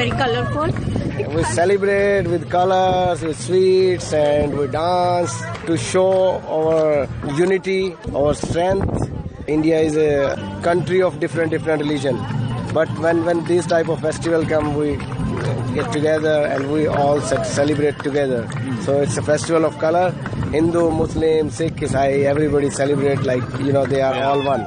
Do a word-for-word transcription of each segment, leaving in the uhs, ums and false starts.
Very colorful. We celebrate with colors, with sweets, and we dance to show our unity, our strength. India is a country of different, different religion. But when, when these type of festival come, we get together and we all celebrate together. So it's a festival of color. Hindu, Muslim, Sikh, Isai, everybody celebrate like, you know, they are all one.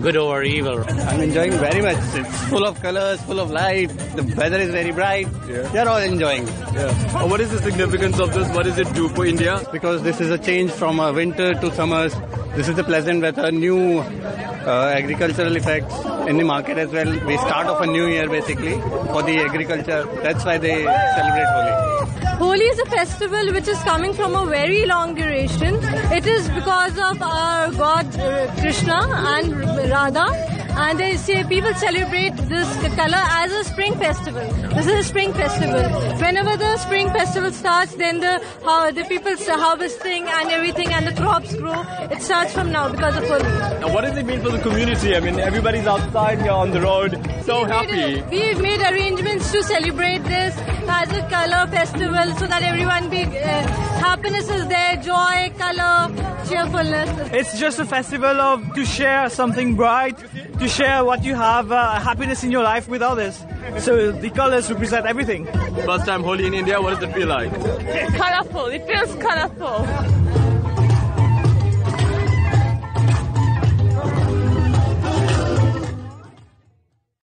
good over evil. I'm enjoying very much. It's full of colors, full of light. The weather is very bright. Yeah. They're all enjoying. Yeah. Oh, what is the significance of this? What does it do for India? Because this is a change from uh, winter to summers. This is the pleasant weather, new uh, agricultural effects in the market as well. We start off a new year basically for the agriculture. That's why they celebrate Holi. Holi is a festival which is coming from a very long duration. It is because of our God Krishna and Radha, and they say people celebrate this color as a spring festival. This is a spring festival. Whenever the spring festival starts, then the how the people's harvesting and everything and the crops grow. It starts from now because of Holi. Now, what does it mean for the community? I mean, everybody's outside here on the road, so happy. We've made arrangements to celebrate this as a color festival, so that everyone be uh, happiness is there, joy, color, cheerfulness. It's just a festival of to share something bright, to share what you have, uh, happiness in your life with others. So the colors represent everything. First time Holi in India, what does it feel like? It's colorful. It feels colorful.